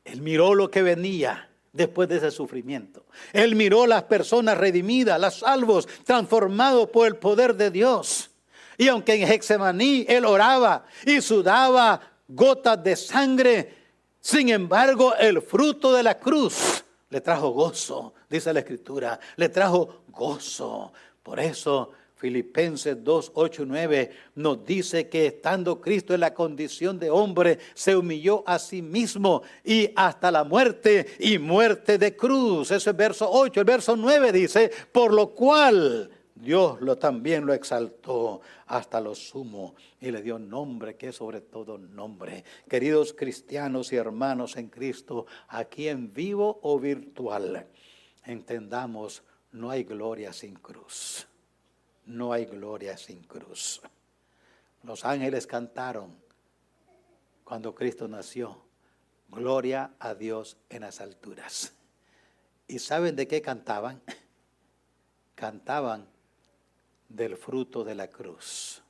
Él miró lo que venía después de ese sufrimiento. Él miró las personas redimidas, las salvos, transformados por el poder de Dios. Y aunque en Getsemaní él oraba y sudaba gotas de sangre, sin embargo, el fruto de la cruz le trajo gozo, dice la Escritura, le trajo gozo. Por eso Filipenses 2, 8, 9 nos dice que estando Cristo en la condición de hombre, se humilló a sí mismo y hasta la muerte y muerte de cruz. Eso es verso 8. El verso 9 dice, por lo cual Dios también lo exaltó hasta lo sumo y le dio nombre que es sobre todo nombre. Queridos cristianos y hermanos en Cristo, aquí en vivo o virtual, entendamos, no hay gloria sin cruz. No hay gloria sin cruz. Los ángeles cantaron cuando Cristo nació, gloria a Dios en las alturas. ¿Y saben de qué cantaban? Cantaban del fruto de la cruz.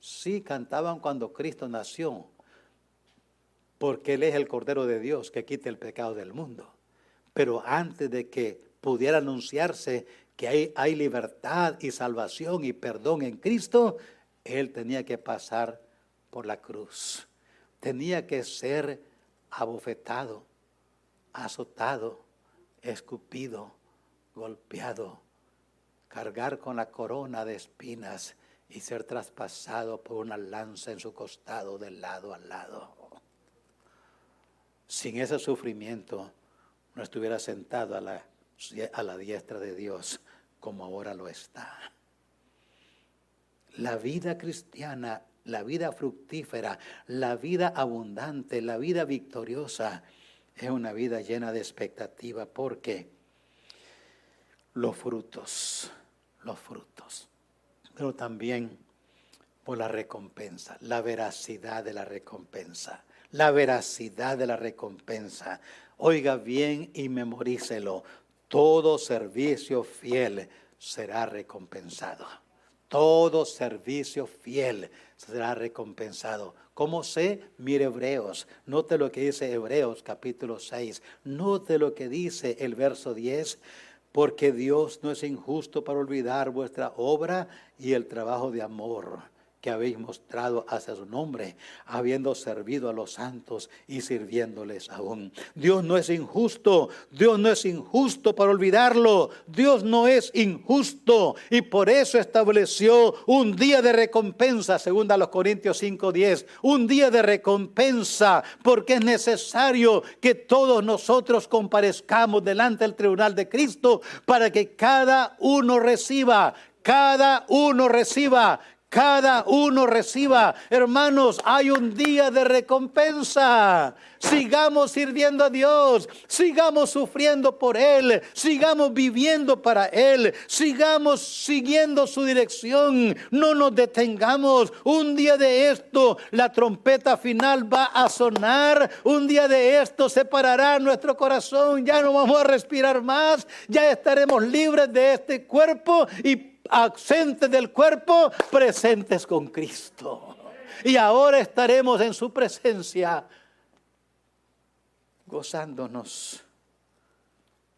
Sí, cantaban cuando Cristo nació, porque Él es el Cordero de Dios que quita el pecado del mundo. Pero antes de que pudiera anunciarse que hay libertad y salvación y perdón en Cristo, Él tenía que pasar por la cruz. Tenía que ser abofetado, azotado, escupido, golpeado, cargar con la corona de espinas y ser traspasado por una lanza en su costado de lado a lado. Sin ese sufrimiento no estuviera sentado a la diestra de Dios como ahora lo está. La vida cristiana, la vida fructífera, la vida abundante, la vida victoriosa es una vida llena de expectativa, porque los frutos, pero también por la recompensa, la veracidad de la recompensa. La veracidad de la recompensa. Oiga bien y memorícelo. Todo servicio fiel será recompensado. Todo servicio fiel será recompensado. ¿Cómo sé? Mire Hebreos. Note lo que dice Hebreos capítulo 6. Note lo que dice el verso 10. Porque Dios no es injusto para olvidar vuestra obra y el trabajo de amor que habéis mostrado hacia su nombre, habiendo servido a los santos y sirviéndoles aún. Dios no es injusto. Dios no es injusto para olvidarlo. Dios no es injusto y por eso estableció un día de recompensa, según a los Corintios 5:10. Un día de recompensa, porque es necesario que todos nosotros comparezcamos delante del tribunal de Cristo para que cada uno reciba, hermanos, hay un día de recompensa. Sigamos sirviendo a Dios, sigamos sufriendo por Él, sigamos viviendo para Él, sigamos siguiendo su dirección, no nos detengamos. Un día de esto la trompeta final va a sonar, un día de esto se parará nuestro corazón, ya no vamos a respirar más, ya estaremos libres de este cuerpo y ausentes del cuerpo, presentes con Cristo. Y ahora estaremos en su presencia, gozándonos.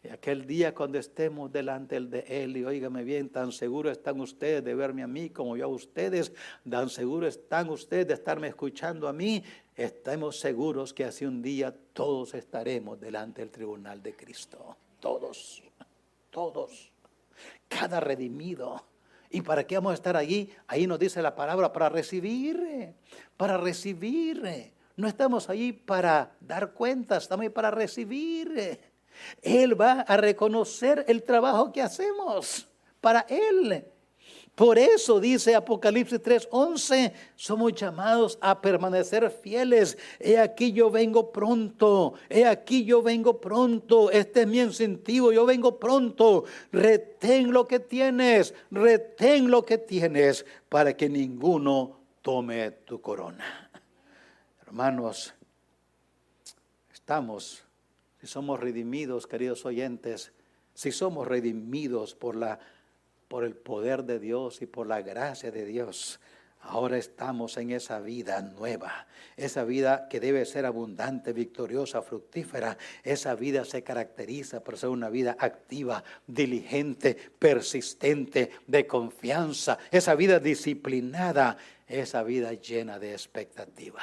Y aquel día cuando estemos delante de Él, y óigame bien, tan seguros están ustedes de verme a mí como yo a ustedes, tan seguros están ustedes de estarme escuchando a mí, estemos seguros que así un día todos estaremos delante del tribunal de Cristo. Todos. Cada redimido. ¿Y para qué vamos a estar allí? Ahí nos dice la palabra, para recibir. No estamos allí para dar cuentas, estamos ahí para recibir. Él va a reconocer el trabajo que hacemos para Él. Por eso dice Apocalipsis 3:11, somos llamados a permanecer fieles. He aquí yo vengo pronto, este es mi incentivo, yo vengo pronto. Retén lo que tienes para que ninguno tome tu corona. Hermanos, si somos redimidos, queridos oyentes, si somos redimidos por el poder de Dios y por la gracia de Dios, Ahora estamos en esa vida nueva, esa vida que debe ser abundante, victoriosa, fructífera. Esa vida se caracteriza por ser una vida activa, diligente, persistente, de confianza. Esa vida disciplinada, esa vida llena de expectativa.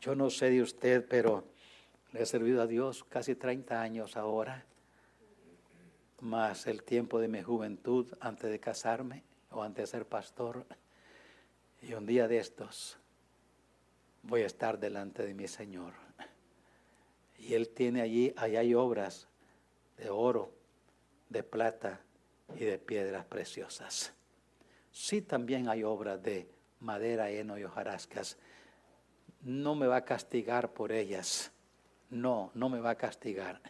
Yo no sé de usted, pero le he servido a Dios casi 30 años ahora, más el tiempo de mi juventud antes de casarme o antes de ser pastor. Y un día de estos voy a estar delante de mi Señor. Y Él tiene allá hay obras de oro, de plata y de piedras preciosas. Sí, también hay obras de madera, heno y hojarascas. No me va a castigar por ellas. No, no me va a castigar.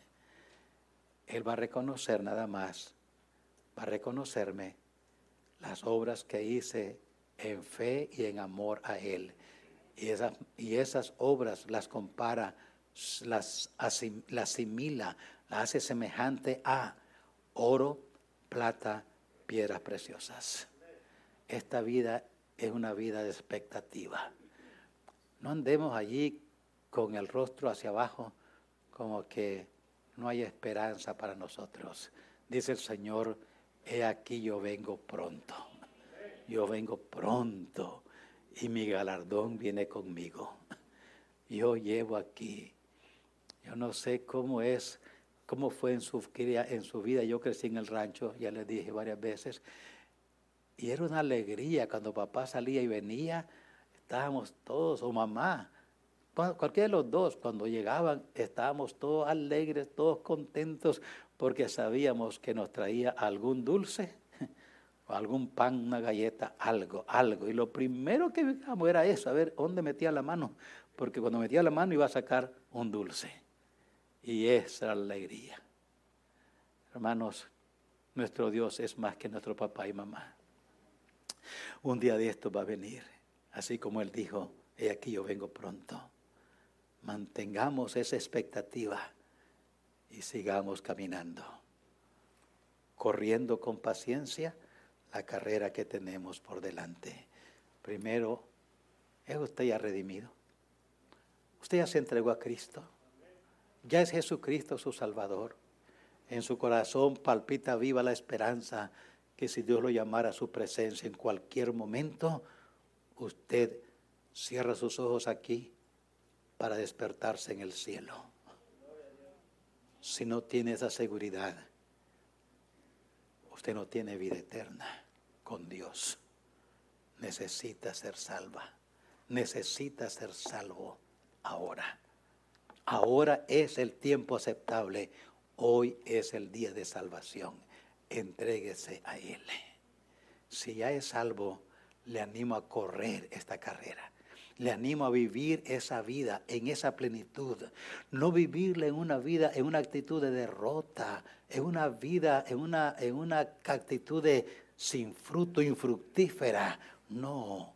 Él va a reconocer nada más, va a reconocerme las obras que hice en fe y en amor a Él. Y esas obras las compara, las asimila, las hace semejante a oro, plata, piedras preciosas. Esta vida es una vida de expectativa. No andemos allí con el rostro hacia abajo como que no hay esperanza para nosotros. Dice el Señor, he aquí yo vengo pronto. Yo vengo pronto y mi galardón viene conmigo. Yo llevo aquí. Yo no sé cómo fue en su vida. Yo crecí en el rancho, ya les dije varias veces. Y era una alegría cuando papá salía y venía. Estábamos todos, o mamá, cualquiera de los dos, cuando llegaban, estábamos todos alegres, todos contentos, porque sabíamos que nos traía algún dulce, o algún pan, una galleta, algo. Y lo primero que veíamos era eso, a ver dónde metía la mano, porque cuando metía la mano iba a sacar un dulce. Y esa era la alegría. Hermanos, nuestro Dios es más que nuestro papá y mamá. Un día de esto va a venir. Así como Él dijo, he aquí yo vengo pronto. Mantengamos esa expectativa y sigamos caminando, corriendo con paciencia la carrera que tenemos por delante. Primero, ¿es usted ya redimido? ¿Usted ya se entregó a Cristo? ¿Ya es Jesucristo su Salvador? En su corazón palpita viva la esperanza que si Dios lo llamara a su presencia en cualquier momento, usted cierra sus ojos aquí para despertarse en el cielo. Si no tiene esa seguridad, usted no tiene vida eterna con Dios. Necesita ser salva. Necesita ser salvo ahora. Ahora es el tiempo aceptable. Hoy es el día de salvación. Entréguese a Él. Si ya es salvo, le animo a correr esta carrera. Le animo a vivir esa vida en esa plenitud. No vivirla en una vida, en una actitud de derrota, en una vida, en una actitud de sin fruto, infructífera. No,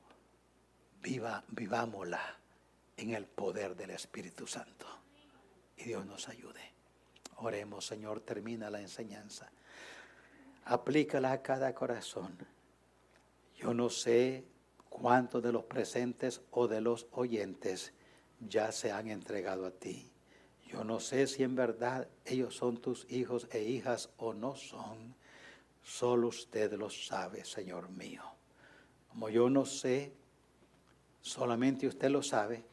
vivámosla en el poder del Espíritu Santo. Y Dios nos ayude. Oremos, Señor, termina la enseñanza. Aplícala a cada corazón. Yo no sé cuántos de los presentes o de los oyentes ya se han entregado a ti. Yo no sé si en verdad ellos son tus hijos e hijas o no son. Solo usted lo sabe, Señor mío. Como yo no sé, solamente usted lo sabe.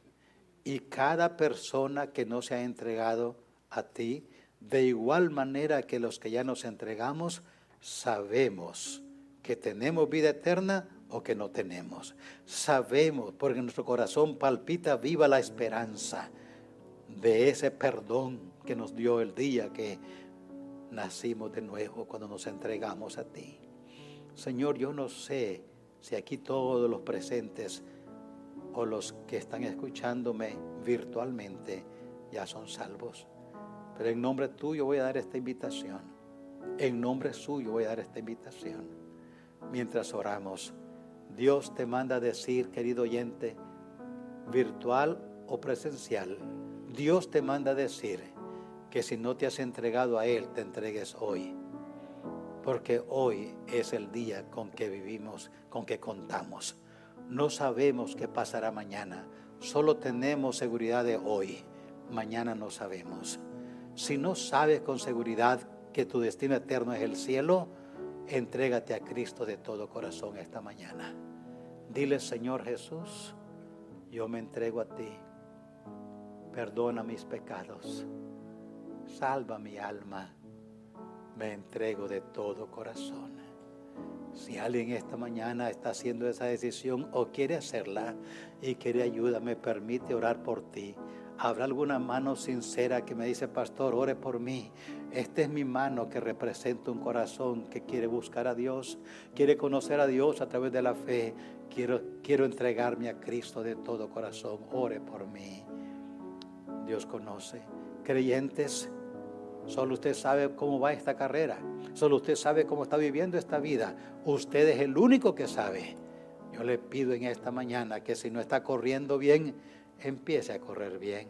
Y cada persona que no se ha entregado a ti, de igual manera que los que ya nos entregamos, sabemos que tenemos vida eterna o que no tenemos. Sabemos, porque nuestro corazón palpita viva la esperanza de ese perdón que nos dio el día que nacimos de nuevo cuando nos entregamos a ti. Señor, yo no sé si aquí todos los presentes o los que están escuchándome virtualmente ya son salvos. Pero en nombre tuyo voy a dar esta invitación. En nombre suyo voy a dar esta invitación. Mientras oramos, Dios te manda a decir, querido oyente, virtual o presencial, Dios te manda a decir que si no te has entregado a Él, te entregues hoy. Porque hoy es el día con que vivimos, con que contamos. No sabemos qué pasará mañana. Solo tenemos seguridad de hoy. Mañana no sabemos. Si no sabes con seguridad que tu destino eterno es el cielo, entrégate a Cristo de todo corazón esta mañana. Dile: Señor Jesús, yo me entrego a ti. Perdona mis pecados. Salva mi alma. Me entrego de todo corazón. Si alguien esta mañana está haciendo esa decisión o quiere hacerla y quiere ayuda, me permite orar por ti. Habrá alguna mano sincera que me dice: pastor, ore por mí. Esta es mi mano que representa un corazón que quiere buscar a Dios, quiere conocer a Dios a través de la fe. Quiero entregarme a Cristo de todo corazón. Ore por mí. Dios conoce. Creyentes, solo usted sabe cómo va esta carrera. Solo usted sabe cómo está viviendo esta vida. Usted es el único que sabe. Yo le pido en esta mañana que si no está corriendo bien, empiece a correr bien.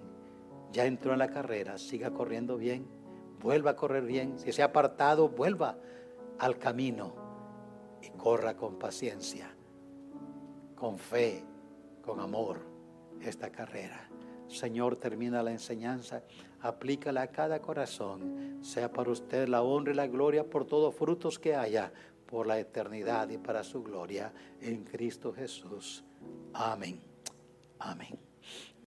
Ya entró en la carrera, siga corriendo bien. Vuelva a correr bien. Si se ha apartado, vuelva al camino y corra con paciencia, con fe, con amor esta carrera. Señor, termina la enseñanza, aplícala a cada corazón, sea para usted la honra y la gloria por todos frutos que haya, por la eternidad y para su gloria, en Cristo Jesús. Amén. Amén.